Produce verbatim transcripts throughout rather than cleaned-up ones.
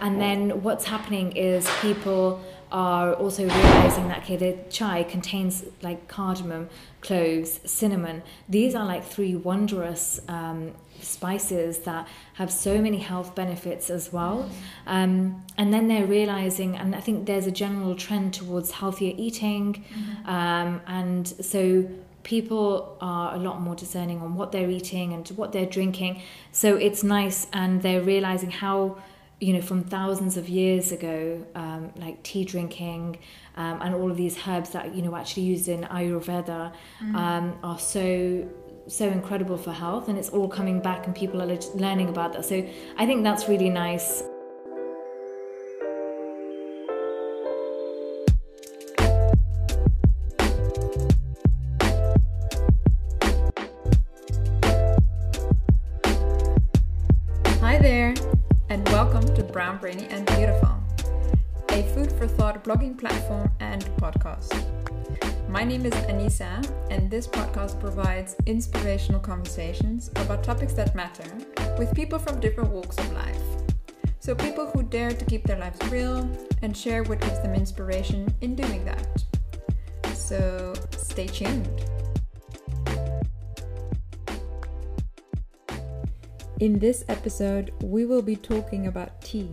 And then what's happening is people are also realizing that, okay, the chai contains like cardamom, cloves, cinnamon. These are like three wondrous um, spices that have so many health benefits as well. Um, and then they're realizing, and I think there's a general trend towards healthier eating. Mm-hmm. Um, and so people are a lot more discerning on what they're eating and what they're drinking. So it's nice, and they're realizing how, you know, from thousands of years ago, um, like tea drinking um, and all of these herbs that, you know, actually used in Ayurveda mm. um, are so, so incredible for health, and it's all coming back and people are learning about that. So I think that's really nice. Rambrianium and Beautiful, a food for thought blogging platform and podcast. My name is Anissa, and this podcast provides inspirational conversations about topics that matter with people from different walks of life. So people who dare to keep their lives real and share what gives them inspiration in doing that. So stay tuned. In this episode, we will be talking about tea.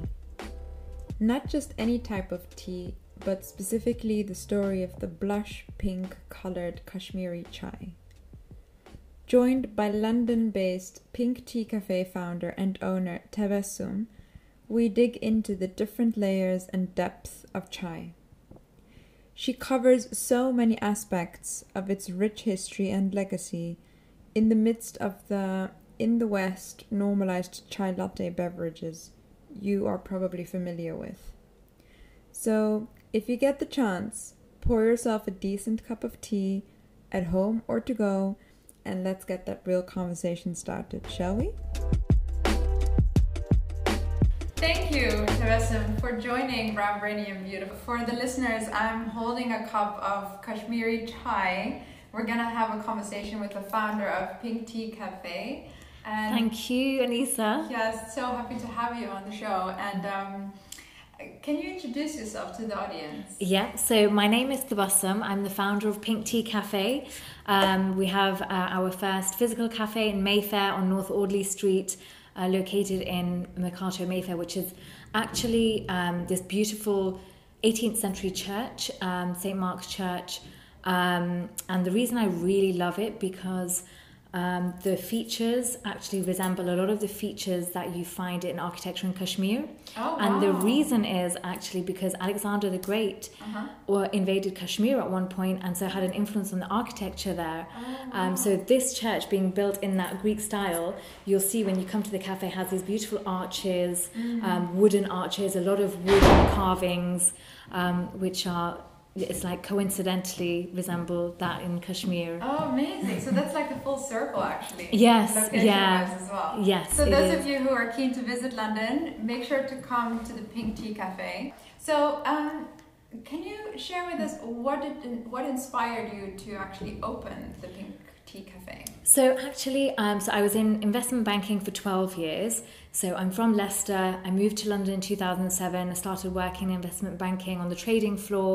Not just any type of tea, but specifically the story of the blush pink colored Kashmiri chai. Joined by London-based Pink Tea Cafe founder and owner Tabassum, we dig into the different layers and depths of chai. She covers so many aspects of its rich history and legacy in the midst of the in the West, normalized chai latte beverages you are probably familiar with. So, if you get the chance, pour yourself a decent cup of tea at home or to go, and let's get that real conversation started, shall we? Thank you, Tabassum, for joining Rambrianium Beautiful. For the listeners, I'm holding a cup of Kashmiri chai. We're going to have a conversation with the founder of Pink Tea Cafe. And thank you, Anissa. Yes, so happy to have you on the show. And um, can you introduce yourself to the audience? Yeah, so my name is Kubassam. I'm the founder of Pink Tea Cafe. Um, we have uh, our first physical cafe in Mayfair on North Audley Street, uh, located in Mercato Mayfair, which is actually um, this beautiful eighteenth century church, um, Saint Mark's Church. Um, and the reason I really love it, because Um, the features actually resemble a lot of the features that you find in architecture in Kashmir. Oh, and wow. The reason is actually because Alexander the Great uh-huh. were invaded Kashmir at one point, and so had an influence on the architecture there. Oh, wow. Um, so this church being built in that Greek style, you'll see when you come to the cafe, has these beautiful arches, mm. um, wooden arches, a lot of wooden carvings, um, which are... It's like coincidentally resemble that in Kashmir. Oh, amazing. So that's like a full circle, actually. Yes. Location-wise yeah. as well. Yes. So those is. of you who are keen to visit London, make sure to come to the Pink Tea Cafe. So um, can you share with us what did, what inspired you to actually open the Pink Tea Cafe? So actually, um, so I was in investment banking for twelve years. So I'm from Leicester. I moved to London in two thousand seven. I started working in investment banking on the trading floor,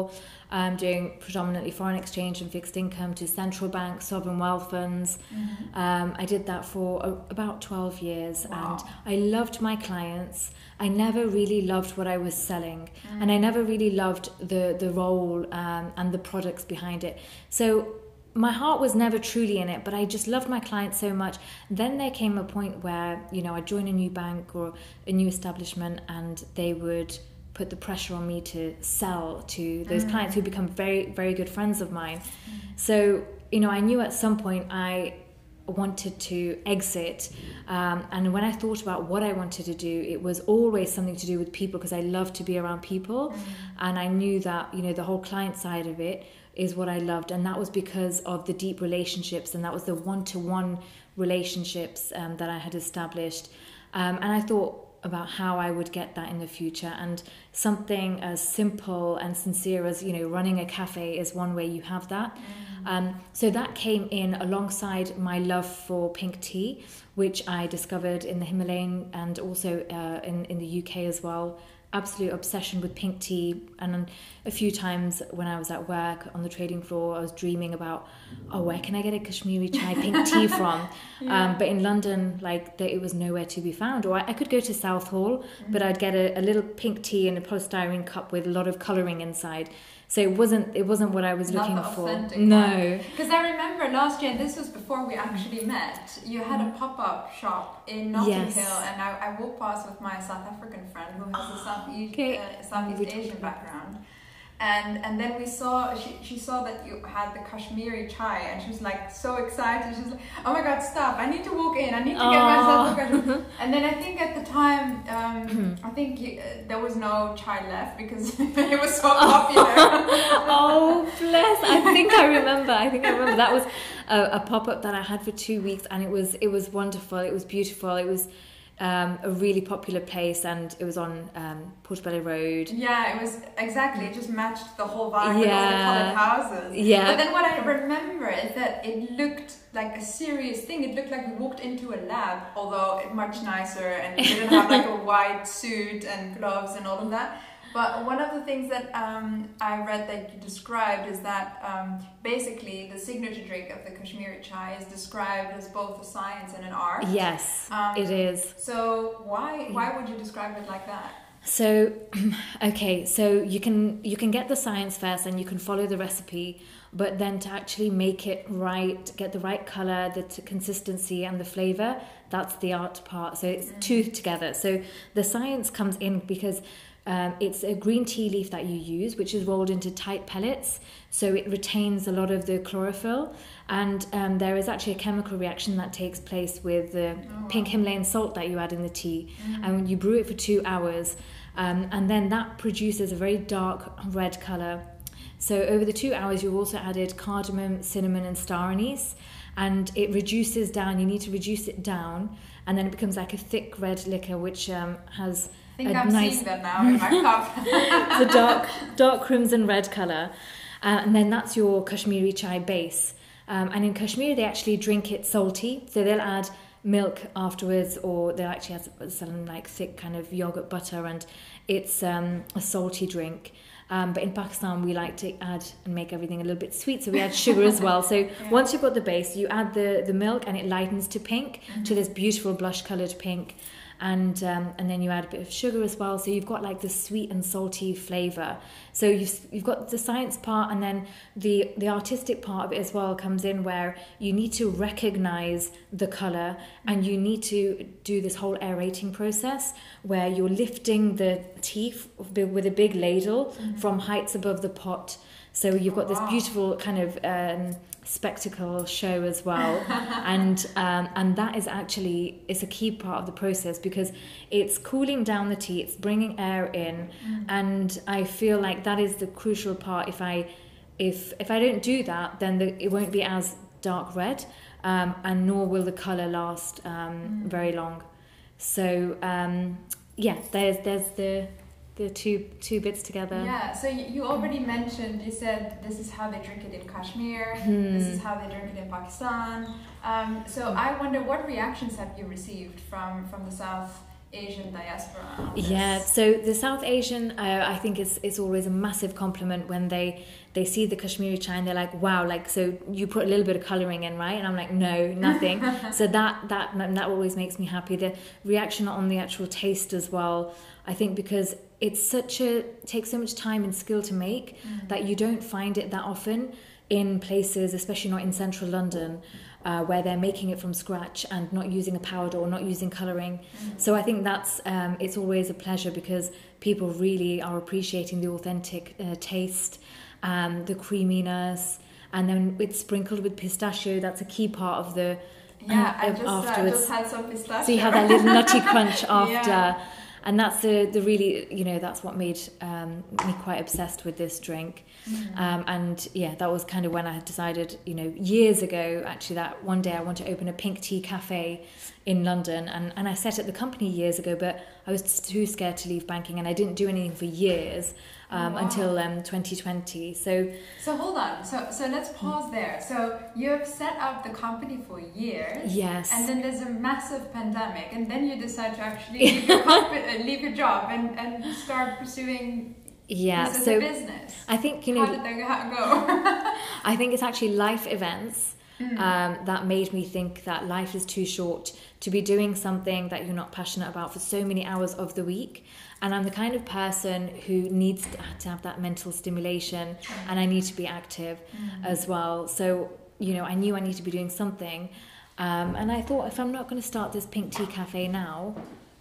um, doing predominantly foreign exchange and fixed income to central banks, sovereign wealth funds. Mm-hmm. Um, I did that for uh, about twelve years. Wow. And I loved my clients. I never really loved what I was selling. Mm-hmm. And I never really loved the, the role um, and the products behind it. So my heart was never truly in it, but I just loved my clients so much. Then there came a point where, you know, I'd join a new bank or a new establishment, and they would put the pressure on me to sell to those mm. clients who become very, very good friends of mine. Mm. So, you know, I knew at some point I wanted to exit. Um, and when I thought about what I wanted to do, it was always something to do with people, because I love to be around people. Mm. And I knew that, you know, the whole client side of it is what I loved, and that was because of the deep relationships, and that was the one-to-one relationships um, that I had established. Um, and I thought about how I would get that in the future, and something as simple and sincere as, you know, running a cafe is one way you have that. Mm. Um, so that came in alongside my love for pink tea, which I discovered in the Himalayan and also uh, in, in the U K as well. absolute obsession with pink tea, and a few times when I was at work on the trading floor, I was dreaming about, oh, where can I get a Kashmiri chai pink tea from? Yeah. Um, but in London, like, the, it was nowhere to be found. Or I, I could go to Southall, mm-hmm. but I'd get a, a little pink tea in a polystyrene cup with a lot of colouring inside. So it wasn't it wasn't what I was Not looking for. No. Because I remember last year, and this was before we actually met, you had a pop-up shop in Notting yes. Hill, and I, I walked past with my South African friend who has oh, a South East, okay. uh, Southeast Asian background. And and then we saw, she, she saw that you had the Kashmiri chai, and she was like so excited. She was like, oh my God, stop, I need to walk in, I need to get oh. myself a Kashmiri. And then I think at the time, um, I think you, uh, there was no chai left because it was so popular. Oh, bless, I think I remember, I think I remember. That was a, a pop-up that I had for two weeks and it was, it was wonderful, it was beautiful, it was... Um, a really popular place, and it was on um, Portobello Road. Yeah, it was exactly. It just matched the whole vibe with yeah. all the coloured houses. Yeah. But then what I remember is that it looked like a serious thing. It looked like we walked into a lab, although much nicer, and we didn't have like a white suit and gloves and all of that. But one of the things that um, I read that you described is that um, basically the signature drink of the Kashmiri chai is described as both a science and an art. Yes, um, it is. So why why would you describe it like that? So, okay, so you can you can get the science first and you can follow the recipe, but then to actually make it right, get the right color, the t- consistency and the flavor, that's the art part. So it's mm. two together. So the science comes in because... Um, it's a green tea leaf that you use, which is rolled into tight pellets, so it retains a lot of the chlorophyll, and um, there is actually a chemical reaction that takes place with the oh. pink Himalayan salt that you add in the tea, mm-hmm. and you brew it for two hours, um, and then that produces a very dark red colour. So over the two hours you've also added cardamom, cinnamon and star anise, and it reduces down. You need to reduce it down, and then it becomes like a thick red liquor, which um, has... I think I'm nice... seeing that now in my cup. It's a dark, dark crimson red colour. Uh, and then that's your Kashmiri chai base. Um, and in Kashmir, they actually drink it salty. So they'll add milk afterwards, or they'll actually have some like thick kind of yogurt butter, and it's um, a salty drink. Um, but in Pakistan, we like to add and make everything a little bit sweet. So we add sugar as well. So yeah. once you've got the base, you add the, the milk and it lightens to pink, mm-hmm. to this beautiful blush-coloured pink. And um, and then you add a bit of sugar as well, so you've got like the sweet and salty flavour. So you've you've got the science part, and then the the artistic part of it as well comes in, where you need to recognise the colour, and you need to do this whole aerating process where you're lifting the tea f- with a big ladle mm-hmm. from heights above the pot. So you've got this beautiful kind of um, spectacle show as well, and um, and that is actually it's a key part of the process, because it's cooling down the tea, it's bringing air in, mm. and I feel like that is the crucial part. If I if if I don't do that, then the, it won't be as dark red, um, and nor will the colour last um, mm. very long. So um, yeah, there's there's the. The two two bits together. Yeah, so you already mentioned, you said this is how they drink it in Kashmir, hmm. this is how they drink it in Pakistan. Um, so I wonder, what reactions have you received from, from the South Asian diaspora? Yeah, so the South Asian, uh, I think it's it's always a massive compliment when they, they see the Kashmiri chai and they're like, wow, like, so you put a little bit of colouring in, right? And I'm like, no, nothing. So that, that, that always makes me happy. The reaction on the actual taste as well, I think, because it's such a takes so much time and skill to make mm-hmm. that you don't find it that often in places, especially not in central London, uh, where they're making it from scratch and not using a powder or not using colouring. Mm-hmm. So I think that's um, it's always a pleasure, because people really are appreciating the authentic uh, taste, um, the creaminess, and then it's sprinkled with pistachio. That's a key part of the yeah. Um, I just, uh, just had some pistachio. So you have that little nutty crunch after. Yeah. And that's the, the really, you know, that's what made um, me quite obsessed with this drink. Mm-hmm. Um, and yeah, that was kind of when I had decided, you know, years ago, actually, that one day I want to open a Pink Tea Cafe in London. And, and I set up the company years ago, but I was too scared to leave banking, and I didn't do anything for years um, wow. until um, twenty twenty. So, so hold on. So, so let's pause there. So you've set up the company for years. Yes. And then there's a massive pandemic, and then you decide to actually leave your, company, leave your job and, and start pursuing. Yeah, this is so a business. I think you know. How did they go? I think it's actually life events. Mm. Um, that made me think that life is too short to be doing something that you're not passionate about for so many hours of the week. And I'm the kind of person who needs to have that mental stimulation, and I need to be active mm. as well. So, you know, I knew I need to be doing something. Um, and I thought, if I'm not going to start this Pink Tea Cafe now,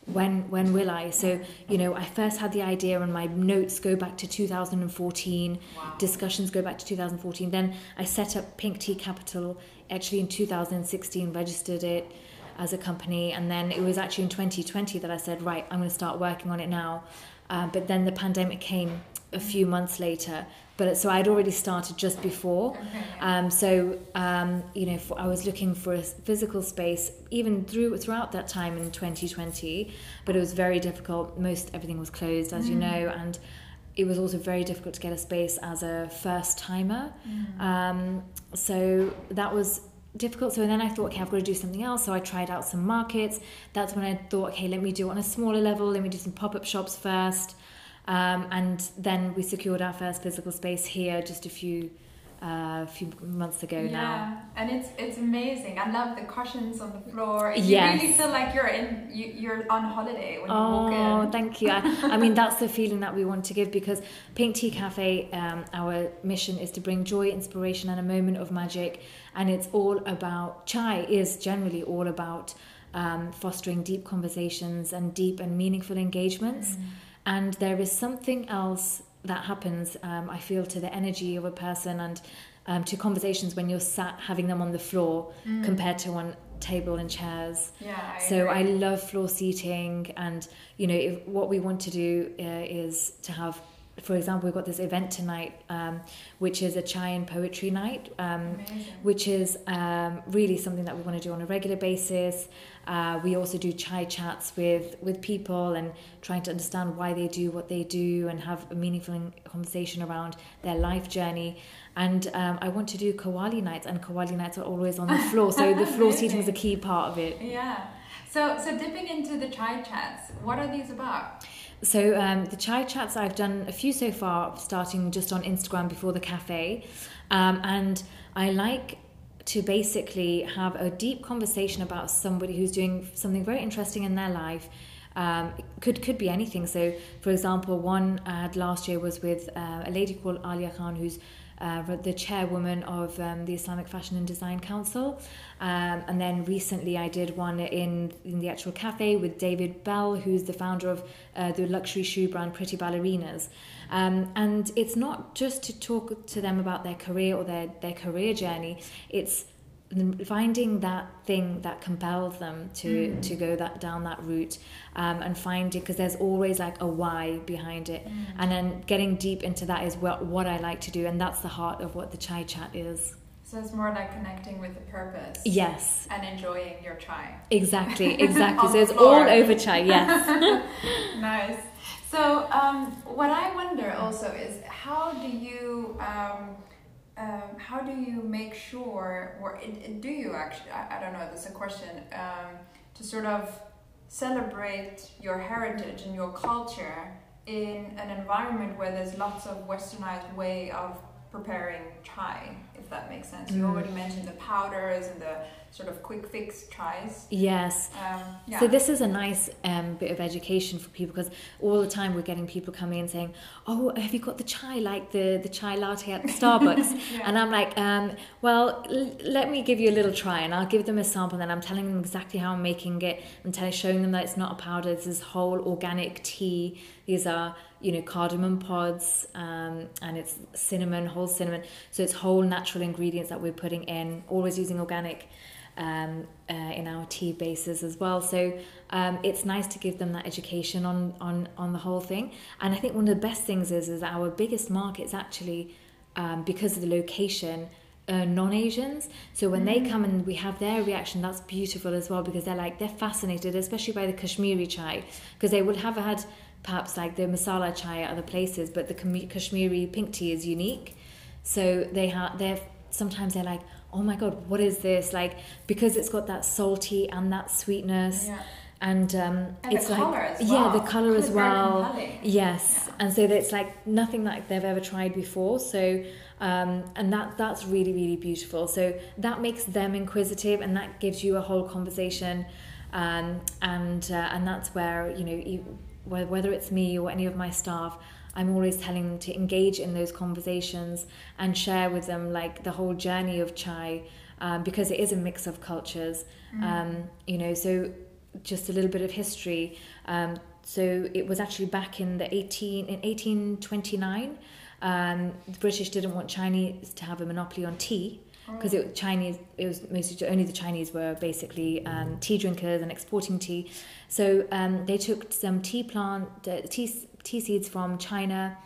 when when will I? So, you know, I first had the idea, and my notes go back to two thousand fourteen, wow. discussions go back to two thousand fourteen. Then I set up Pink Tea Capital actually in two thousand sixteen, registered it as a company, and then it was actually in twenty twenty that I said, right, I'm going to start working on it now. Uh, but then the pandemic came a few months later, but so I'd already started just before. Um, so um, you know, for, I was looking for a physical space even through throughout that time in twenty twenty, but it was very difficult. Most everything was closed, as mm. you know, and it was also very difficult to get a space as a first timer. Mm. Um, so that was difficult. So then I thought, okay, I've got to do something else. So I tried out some markets. That's when I thought, okay, let me do it on a smaller level. Let me do some pop-up shops first. Um, and then we secured our first physical space here just a few uh, few months ago yeah. now. Yeah, and it's it's amazing. I love the cushions on the floor. You yes. really feel like you're in you, you're on holiday when oh, you walk in. Oh, thank you. I, I mean, that's the feeling that we want to give, because Pink Tea Cafe, um, our mission is to bring joy, inspiration, and a moment of magic. And it's all about chai. Is generally all about um, fostering deep conversations and deep and meaningful engagements. Mm. And there is something else that happens, um, I feel, to the energy of a person and um, to conversations when you're sat having them on the floor mm. compared to on table and chairs. Yeah, I so agree. I love floor seating. And, you know, if, what we want to do uh, is to have, for example, we've got this event tonight, um, which is a chai and poetry night, um, which is um, really something that we want to do on a regular basis. Uh, we also do chai chats with, with people and trying to understand why they do what they do and have a meaningful conversation around their life journey. And um, I want to do Qawwali nights, and Qawwali nights are always on the floor. So the floor seating is a key part of it. Yeah. So, so dipping into the chai chats, what are these about? So um, the chai chats, I've done a few so far, starting just on Instagram before the cafe. Um, and I like to basically have a deep conversation about somebody who's doing something very interesting in their life. Um, it could could be anything. So, for example, one I had last year was with uh, a lady called Alia Khan, who's uh, the chairwoman of um, the Islamic Fashion and Design Council. Um, and then recently I did one in, in the actual cafe with David Bell, who's the founder of uh, the luxury shoe brand Pretty Ballerinas. Um, and it's not just to talk to them about their career or their, their career journey. It's finding that thing that compels them to mm. to go that down that route, um, and find it, because there's always like a why behind it. Mm. And then getting deep into that is what, what I like to do, and that's the heart of what the chai chat is. So it's more like connecting with the purpose. Yes. And enjoying your chai. Exactly, exactly. So it's all over chai, yes. Nice. So um, what I wonder also is, how do you... Um, Um, how do you make sure, or do you actually, I, I don't know, that's a question, um, to sort of celebrate your heritage and your culture in an environment where there's lots of westernized way of preparing chai, if that makes sense? Mm. You already mentioned the powders and the sort of quick fix chais. Yes. Um, yeah. So this is a nice um, bit of education for people, because all the time we're getting people coming in saying, oh, have you got the chai, like the, the chai latte at Starbucks? Yeah. And I'm like, um, well, l- let me give you a little try, and I'll give them a sample, and then I'm telling them exactly how I'm making it. I'm telling, showing them that it's not a powder, this is whole organic tea. These are, you know, cardamom pods, um, and it's cinnamon, whole cinnamon. So it's whole natural ingredients that we're putting in, always using organic Um, uh, in our tea bases as well. So um, it's nice to give them that education on, on, on the whole thing. And I think one of the best things is, is our biggest markets actually, um, because of the location, Uh, non-Asians, so when they come and we have their reaction, that's beautiful as well, because they're like, they're fascinated, especially by the Kashmiri chai, because they would have had perhaps like the masala chai at other places, but the Kashmiri pink tea is unique. So they have, they're sometimes they're like, oh my god, what is this? Like, because it's got that salty and that sweetness, yeah. and um, and it's the like color as well. yeah, the color as well. Yes, yeah. And so it's like nothing like they've ever tried before. So. Um, and that that's really, really beautiful. So that makes them inquisitive, and that gives you a whole conversation. Um, and uh, and that's where, you know, you, whether it's me or any of my staff, I'm always telling them to engage in those conversations and share with them like the whole journey of chai, um, because it is a mix of cultures. Mm. Um, you know, so just a little bit of history. Um, so it was actually back in the eighteen in eighteen twenty-nine. Um, the British didn't want Chinese to have a monopoly on tea, because it was Chinese. It was mostly only the Chinese were basically um, tea drinkers and exporting tea. So um, they took some tea plant uh, tea tea seeds from China,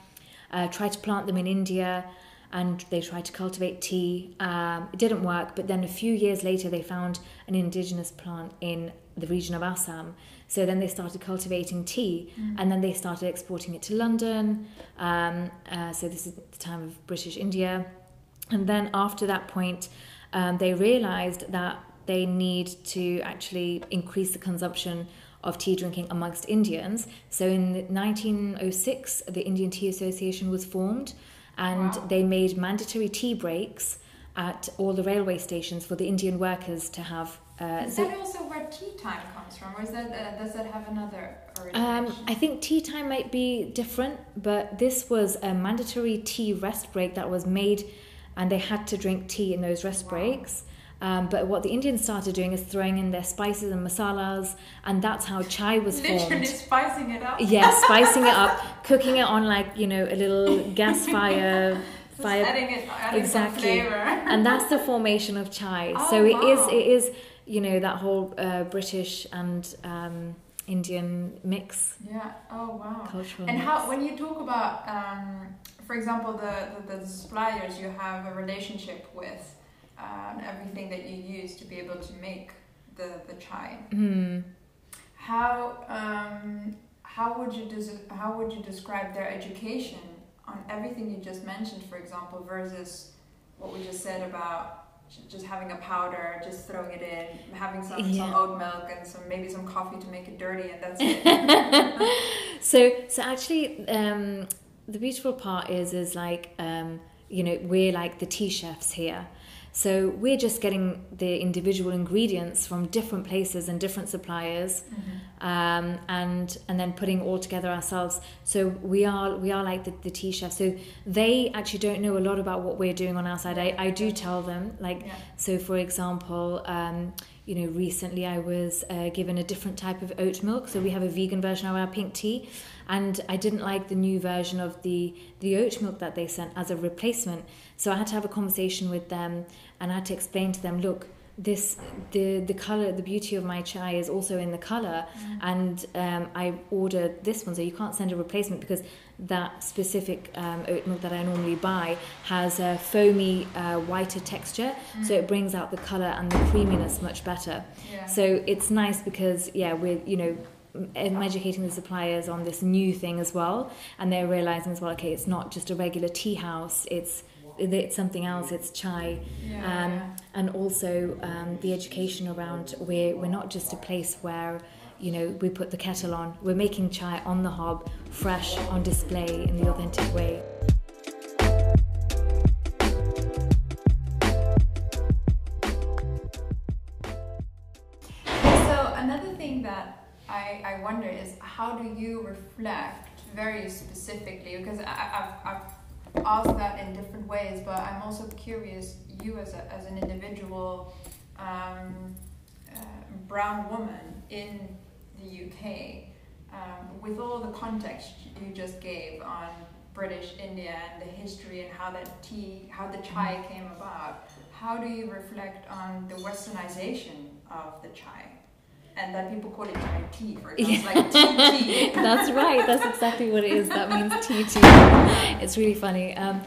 uh, tried to plant them in India, and they tried to cultivate tea. Um, it didn't work. But then a few years later, they found an indigenous plant in the region of Assam. So then they started cultivating tea, mm. and then they started exporting it to London. Um, uh, so this is the time of British India. And then after that point, um, they realized that they need to actually increase the consumption of tea drinking amongst Indians. So in nineteen oh six, the Indian Tea Association was formed, and wow. they made mandatory tea breaks at all the railway stations for the Indian workers to have. Uh, is so, that also where tea time comes from, or is that, uh, does that have another origin? Um, I think tea time might be different, but this was a mandatory tea rest break that was made, and they had to drink tea in those rest wow. breaks. Um, but what the Indians started doing is throwing in their spices and masalas, and that's how chai was Literally formed. Literally spicing it up. Yeah, spicing it up, cooking it on like, you know, a little gas fire. Fire. Adding it, adding exactly, and that's the formation of chai. Oh, so it wow. is, it is, you know, that whole uh, British and um, Indian mix. Yeah. Oh wow. Cultural. And mix. How when you talk about, um, for example, the, the the suppliers you have a relationship with, um, everything that you use to be able to make the the chai. Mm. How um, how would you des- how would you describe their education on everything you just mentioned, for example, versus what we just said about just having a powder, just throwing it in, having some, yeah. some oat milk and some maybe some coffee to make it dirty, and that's it. so, so actually, um, the beautiful part is, is like, um, you know, we're like the tea chefs here. So we're just getting the individual ingredients from different places and different suppliers, mm-hmm. um, and and then putting all together ourselves. So we are we are like the, the tea chef. So they actually don't know a lot about what we're doing on our side. I, I do tell them, like, yeah. so for example, um, you know, recently I was uh, given a different type of oat milk. So we have a vegan version of our pink tea, and I didn't like the new version of the the oat milk that they sent as a replacement. So I had to have a conversation with them, and I had to explain to them, look, this the the color, the beauty of my chai is also in the color, mm-hmm. and um, I ordered this one, so you can't send a replacement, because that specific um, oat milk that I normally buy has a foamy, uh, whiter texture, mm-hmm. so it brings out the color and the creaminess much better. Yeah. So it's nice because yeah, we're you know. I'm educating the suppliers on this new thing as well, and they're realizing as well, okay, it's not just a regular tea house, it's it's something else, it's chai. Yeah, um, yeah. And also um, the education around we're, we're not just a place where, you know, we put the kettle on, we're making chai on the hob, fresh, on display in the authentic way. So another thing that I, I wonder is, how do you reflect very specifically? Because I, I've, I've asked that in different ways, but I'm also curious, you as a, as an individual um, uh, brown woman in the U K, um, with all the context you just gave on British India and the history and how that tea, how the chai came about, how do you reflect on the westernization of the chai? And that people call it chai tea, for example, yeah. It's like tea tea. That's right, that's exactly what it is, that means tea tea. It's really funny. Um,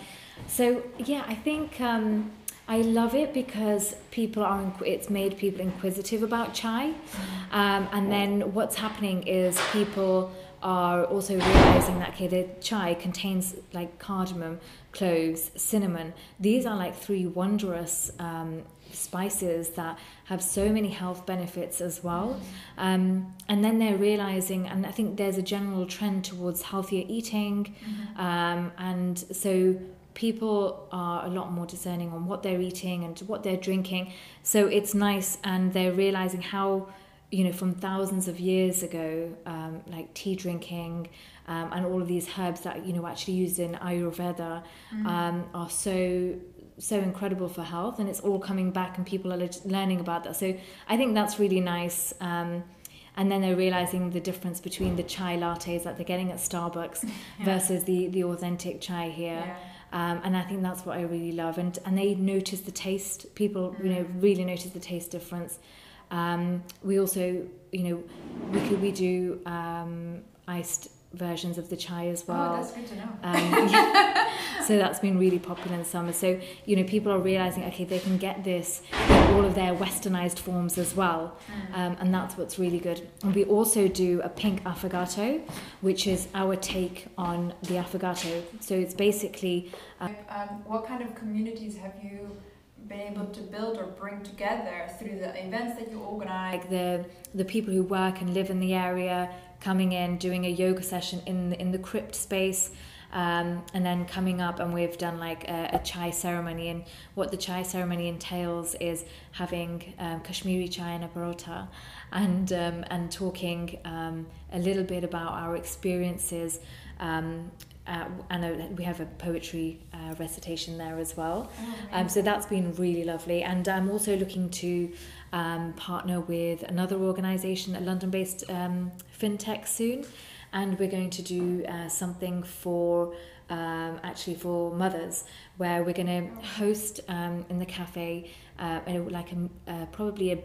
so, yeah, I think um, I love it because people are, it's made people inquisitive about chai. Um, and then what's happening is people are also realizing that, okay, the chai contains like cardamom, cloves, cinnamon. These are like three wondrous um, spices that have so many health benefits as well. Um, and then they're realizing, and I think there's a general trend towards healthier eating. Um, and so people are a lot more discerning on what they're eating and what they're drinking. So it's nice, and they're realizing how, you know, from thousands of years ago, um, like tea drinking um, and all of these herbs that, you know, actually used in Ayurveda mm-hmm. um, are so, so incredible for health, and it's all coming back and people are learning about that. So I think that's really nice. Um, and then they're realizing the difference between the chai lattes that they're getting at Starbucks yeah. versus the, the authentic chai here. Yeah. Um, and I think that's what I really love. And and they notice the taste. People, you know, really notice the taste difference. Um, we also, you know, we could, we do um, iced versions of the chai as well. Oh, that's good to know. Um, yeah. So that's been really popular in summer. So, you know, people are realizing, okay, they can get this in all of their westernized forms as well. Um, and that's what's really good. And we also do a pink affogato, which is our take on the affogato. So it's basically... Uh, um, what kind of communities have you been able to build or bring together through the events that you organize? Like the, the people who work and live in the area, coming in, doing a yoga session in the, in the crypt space, um, and then coming up, and we've done like a, a chai ceremony. And what the chai ceremony entails is having um, Kashmiri chai and a parotta, and um, and talking um, a little bit about our experiences. Um, Uh, and we have a poetry uh, recitation there as well. Oh, um, so that's been really lovely. And I'm also looking to um, partner with another organisation, a London-based um, fintech soon. And we're going to do uh, something for, um, actually for mothers, where we're going to host um, in the cafe uh, like a, uh, probably a,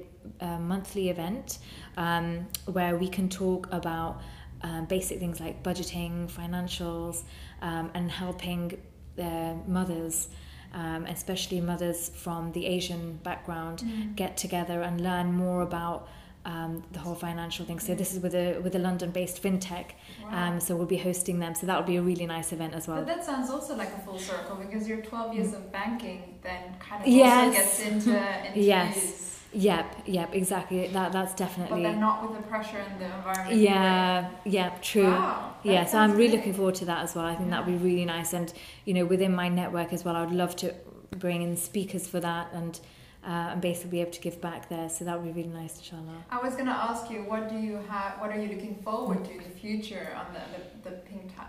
a monthly event um, where we can talk about Um, basic things like budgeting, financials, um, and helping their mothers, um, especially mothers from the Asian background, mm. get together and learn more about um, the whole financial thing. So this is with a with a London-based fintech. Wow. Um, so we'll be hosting them. So that will be a really nice event as well. But that sounds also like a full circle, because your twelve years mm. of banking then kind of yes. also gets into, into yes. use. Yep, yep, exactly. That that's definitely. But they're not with the pressure and the environment. Yeah, yeah, true. Wow, yeah, so I'm really good. looking forward to that as well. I think yeah. that would be really nice, and you know, within my network as well, I would love to bring in speakers for that, and uh, and basically be able to give back there. So that would be really nice, inshallah. I was going to ask you, what do you have? What are you looking forward to in the future on the the, the Pink uh,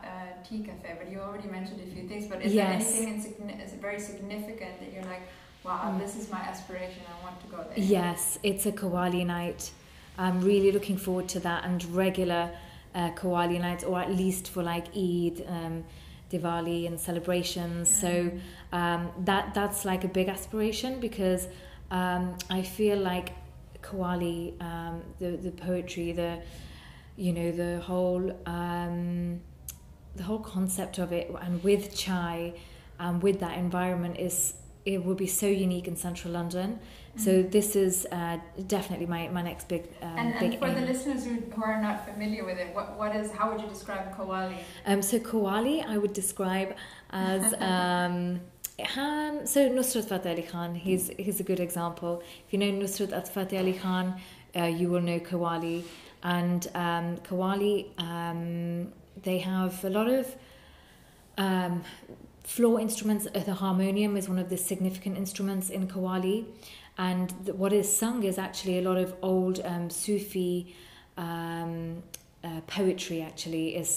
Tea Cafe? But you already mentioned a few things. But is yes. there anything in, is very significant that you're like, wow, this is my aspiration, I want to go there? Yes, it's a Qawwali night. I'm really looking forward to that, and regular uh, Qawwali nights, or at least for like Eid, um, Diwali and celebrations. Mm-hmm. So um, that that's like a big aspiration, because um, I feel like Qawwali, um, the, the poetry, the, you know, the whole, um, the whole concept of it, and with chai, um, with that environment is... it will be so unique in central London. Mm-hmm. So this is uh, definitely my, my next big um, and, big. And for aim. The listeners who, who are not familiar with it, what what is how would you describe Qawwali? Um, so Qawwali, I would describe as um, um, so Nusrat Fateh Ali Khan. He's he's a good example. If you know Nusrat Fateh Ali Khan, uh, you will know Qawwali. And um, Qawwali, um, they have a lot of. Um, Floor instruments. The harmonium is one of the significant instruments in Qawwali, and the, what is sung is actually a lot of old um, Sufi um, uh, poetry. Actually, is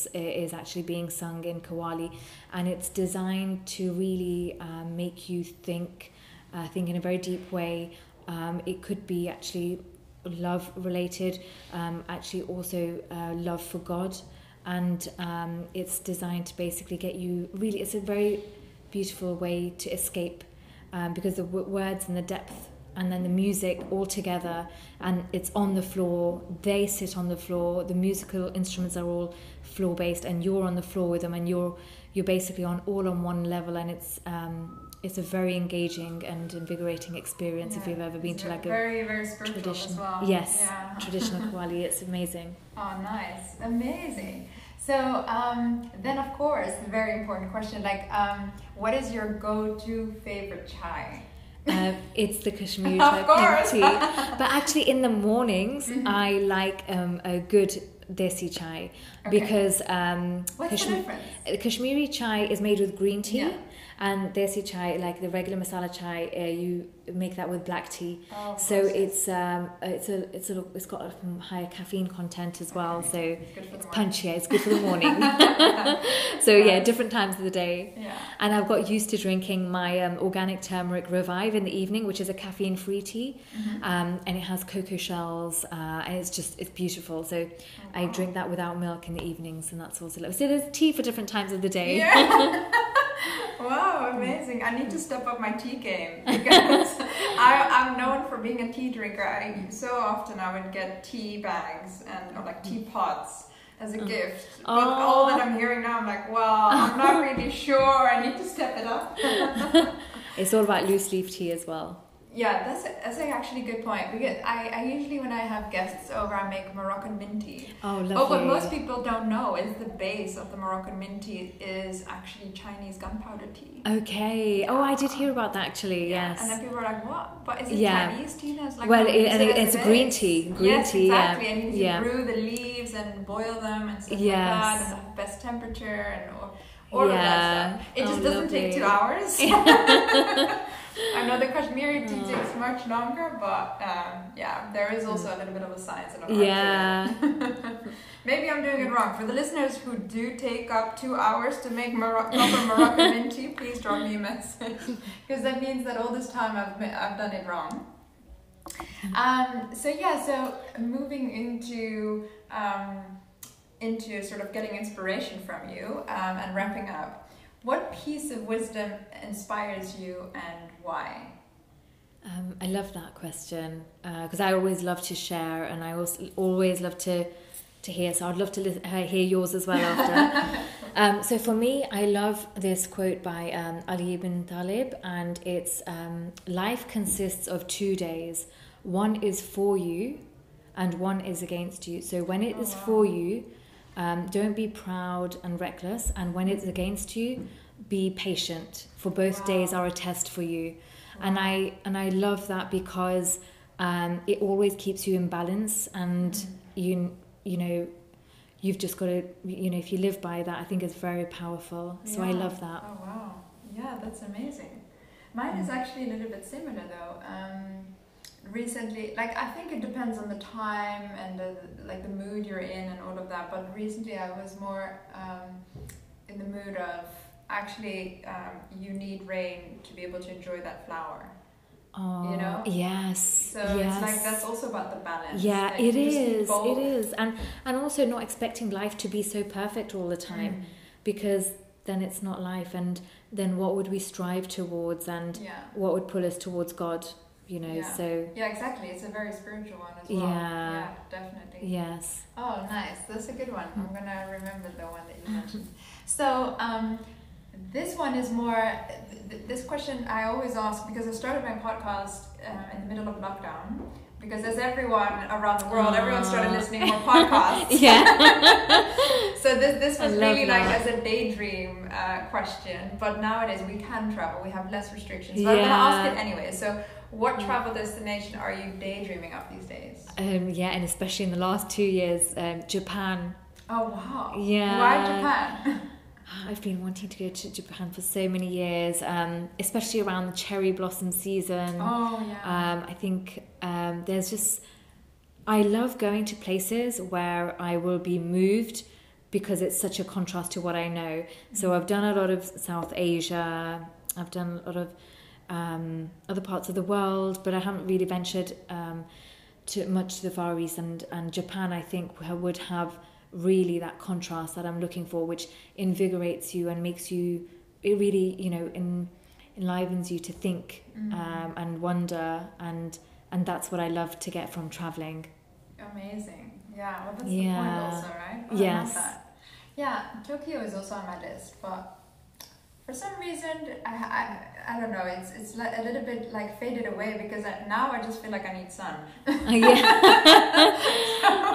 is actually being sung in Qawwali, and it's designed to really um, make you think, uh, think in a very deep way. Um, it could be actually love related, um, actually also uh, love for God. And um, it's designed to basically get you really, it's a very beautiful way to escape, um, because the w- words and the depth, and then the music all together, and it's on the floor, they sit on the floor, the musical instruments are all floor based, and you're on the floor with them, and you're you're basically on all on one level, and it's um, it's a very engaging and invigorating experience yeah. if you've ever been it's to like very, a very spiritual tradition as well. Yes, yeah. traditional Qawwali. It's amazing. Oh, nice, amazing. So um, then, of course, the very important question, like, um, what is your go-to favorite chai? Uh, it's the Kashmiri chai pink tea. But actually, in the mornings, mm-hmm. I like um, a good desi chai okay. because um, What's Kashmir- the difference? Kashmiri chai is made with green tea. Yeah. And desi chai, like the regular masala chai, uh, you make that with black tea. Oh, so awesome. it's um, it's a it's a it's got a higher caffeine content as well. Okay. So it's, it's punchy. It's good for the morning. So yeah, different times of the day. Yeah. And I've got used to drinking my um, organic turmeric revive in the evening, which is a caffeine-free tea, mm-hmm. um, and it has cocoa shells, uh, and it's just it's beautiful. So oh, wow. I drink that without milk in the evenings, and that's also lovely. So there's tea for different times of the day. Yeah. Wow, amazing. I need to step up my tea game because I, I'm known for being a tea drinker. I, so often I would get tea bags and or like teapots as a gift. Oh. But all that I'm hearing now, I'm like, well, I'm not really sure. I need to step it up. It's all about loose leaf tea as well. Yeah, that's that's a actually good point. Because I, I usually when I have guests over, I make Moroccan mint tea. Oh, lovely. But what most people don't know is the base of the Moroccan mint tea is actually Chinese gunpowder tea. Okay. Oh, I did hear about that actually. Yeah. Yes. And then people are like, "What? But is it yeah. Chinese tea?" And it's like, well, no, it, and it, it's green tea. Green yes, tea. Exactly. Yeah. And you yeah. brew the leaves and boil them and stuff yes. like that, and the best temperature and all, all yeah. of that stuff. It oh, just doesn't lovely. take two hours. I know the Kashmiri tea takes much longer, but um, yeah, there is also a little bit of a science and an art. Yeah. Maybe I'm doing it wrong. For the listeners who do take up two hours to make Moro- proper Moroccan mint tea, please drop me a message because that means that all this time I've I've done it wrong. Um. So yeah. So moving into um into sort of getting inspiration from you um, and wrapping up. What piece of wisdom inspires you and why? Um, I love that question because uh, I always love to share and I also always love to, to hear. So I'd love to listen, uh, hear yours as well after. um, so for me, I love this quote by um, Ali ibn Talib and it's, um, life consists of two days. One is for you and one is against you. So when it oh, is wow. for you, Um, don't be proud and reckless, and when it's against you, be patient, for both wow. days are a test for you. Wow. And I and I love that because um, it always keeps you in balance, and mm. you you know, you've just got to, you know, if you live by that, I think it's very powerful. So yeah. I love that. Oh wow, yeah, that's amazing. Mine mm. is actually a little bit similar though. Um, recently, like I think it depends on the time and the, like the mood you're in and all of that, but recently I was more um, in the mood of actually um, you need rain to be able to enjoy that flower. Oh, you know? Yes. So yes. it's like that's also about the balance. Yeah, like, it is. It is. And and also not expecting life to be so perfect all the time mm. because then it's not life, and then what would we strive towards and yeah. what would pull us towards God? You know, yeah. so yeah, exactly. It's a very spiritual one as well. Yeah, yeah, definitely. Yes. Oh, nice. That's a good one. I'm gonna remember the one that you mentioned. So, um, this one is more. Th- this question I always ask because I started my podcast uh, in the middle of lockdown. Because as everyone around the world, Aww. everyone started listening to more podcasts. yeah. So this this was really that. like as a daydream uh, question. But nowadays we can travel. We have less restrictions. But yeah. I'm gonna ask it anyway. So what travel destination are you daydreaming of these days? Um, yeah, and especially in the last two years, um, Japan. Oh wow. Yeah. Why Japan? I've been wanting to go to Japan for so many years, um, especially around the cherry blossom season. Oh, yeah. Um, I think um, there's just... I love going to places where I will be moved because it's such a contrast to what I know. Mm-hmm. So I've done a lot of South Asia. I've done a lot of um, other parts of the world, but I haven't really ventured um, to much to the Far East. And, and Japan, I think, would have... really that contrast that I'm looking for, which invigorates you and makes you, it really, you know, in, enlivens you to think mm-hmm. um, and wonder, and and that's what I love to get from traveling. Amazing. Yeah, well that's yeah. the point also, right? Well, yes. I love that. Yeah, Tokyo is also on my list, but for some reason, I, I, I don't know, it's it's a little bit like faded away, because I, now I just feel like I need sun. Yeah.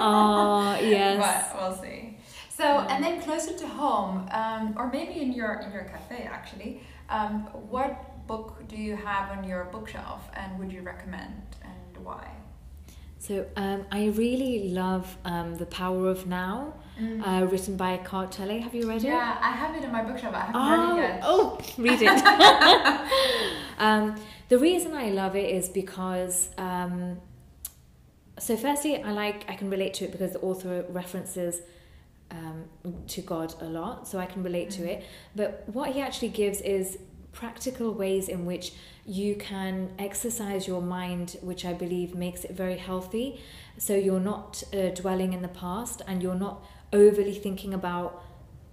Oh, yes. But we'll see. So, and then closer to home, um, or maybe in your in your cafe actually, um, what book do you have on your bookshelf, and would you recommend, and why? So um, I really love um, The Power of Now, mm. uh, written by Eckhart Tolle. Have you read it? Yeah, I have it in my bookshelf. I haven't oh, read it yet. Oh, read it. um, the reason I love it is because, um, so firstly, I like I can relate to it because the author references um, to God a lot, so I can relate mm. to it. But what he actually gives is practical ways in which you can exercise your mind, which I believe makes it very healthy, so you're not uh, dwelling in the past, and you're not overly thinking about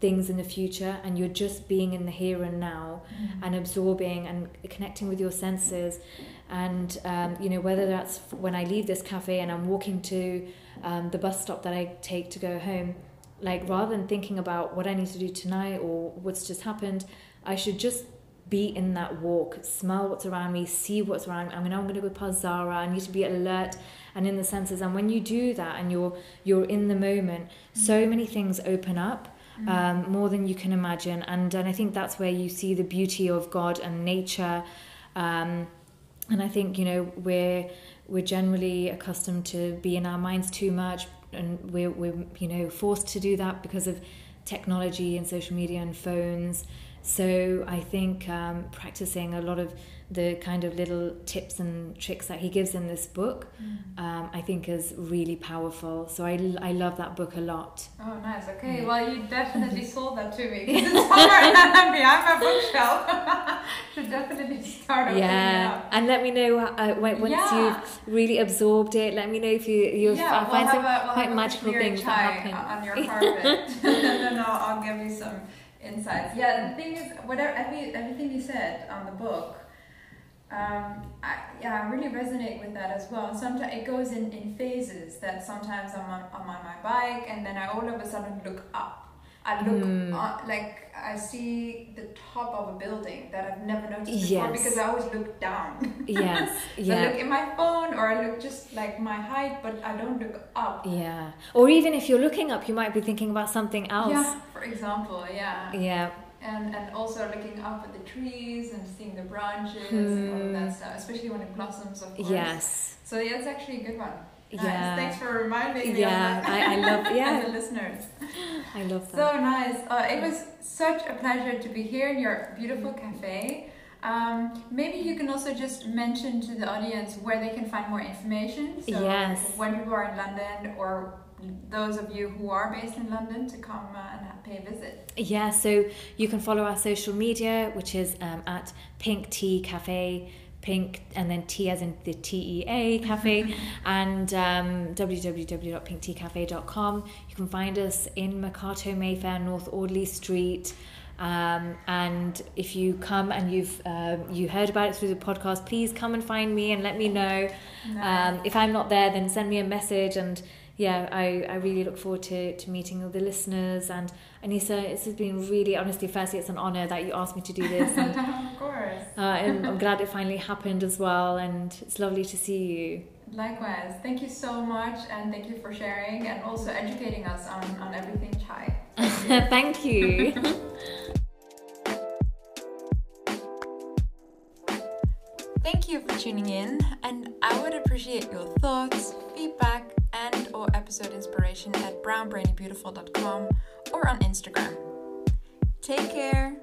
things in the future, and you're just being in the here and now, mm-hmm. and absorbing and connecting with your senses. And um, you know, whether that's when I leave this cafe and I'm walking to um, the bus stop that I take to go home, like, rather than thinking about what I need to do tonight or what's just happened, I should just be in that walk, smell what's around me, see what's around me. I mean, I'm going to go past Zara. I need to be alert and in the senses. And when you do that and you're you're in the moment, mm-hmm. so many things open up, mm-hmm. um, more than you can imagine. And, and I think that's where you see the beauty of God and nature. Um, and I think, you know, we're we're generally accustomed to be in our minds too much, and we're, we're you know, forced to do that because of technology and social media and phones. So I think um, practicing a lot of the kind of little tips and tricks that he gives in this book, mm. um, I think is really powerful. So I, I love that book a lot. Oh, nice. Okay, yeah. Well, you definitely sold that to me, because it's somewhere behind my bookshelf. Should definitely start opening yeah. it up. And let me know uh, once yeah. you've really absorbed it. Let me know if you you'll yeah, we'll find some we'll quite magical things that happen on your carpet, and then I'll, I'll give you some insights. Yeah, the thing is, whatever every, everything you said on the book, um, I, yeah, I really resonate with that as well. Sometimes it goes in, in phases. That sometimes I'm on, I'm on my bike, and then I all of a sudden look up. I look mm. on, like I see the top of a building that I've never noticed before, yes. because I always look down. Yes, so yeah. I look in my phone, or I look just like my height, but I don't look up. Yeah, or even if you're looking up, you might be thinking about something else. Yeah, for example, yeah. Yeah. And and also looking up at the trees and seeing the branches mm. and all of that stuff, especially when it blossoms, of course. Yes. So yeah, it's actually a good one. Nice. Yeah. Thanks for reminding me. Yeah, of that. I, I love. Yeah, and the listeners. I love that. So nice. Uh, it was such a pleasure to be here in your beautiful cafe. Um, maybe you can also just mention to the audience where they can find more information. So yes. When people are in London, or those of you who are based in London, to come uh, and pay a visit. Yeah. So you can follow our social media, which is um, at Pink Tea Cafe. Pink and then T as in the T E A cafe, and um, w w w dot pink tea cafe dot com. You can find us in Mercato Mayfair, North Audley Street. Um, and if you come and you've uh, you heard about it through the podcast, please come and find me and let me know. Nice. Um, if I'm not there, then send me a message. And yeah, I, I really look forward to, to meeting all the listeners. And Anissa, this has been really, honestly, firstly, it's an honor that you asked me to do this. And, of course. Uh, and I'm glad it finally happened as well. And it's lovely to see you. Likewise. Thank you so much. And thank you for sharing and also educating us on, on everything chai. Thank you. Thank you for tuning in. And I would appreciate your thoughts, feedback, and or episode inspiration at brown brainy beautiful dot com or on Instagram. Take care.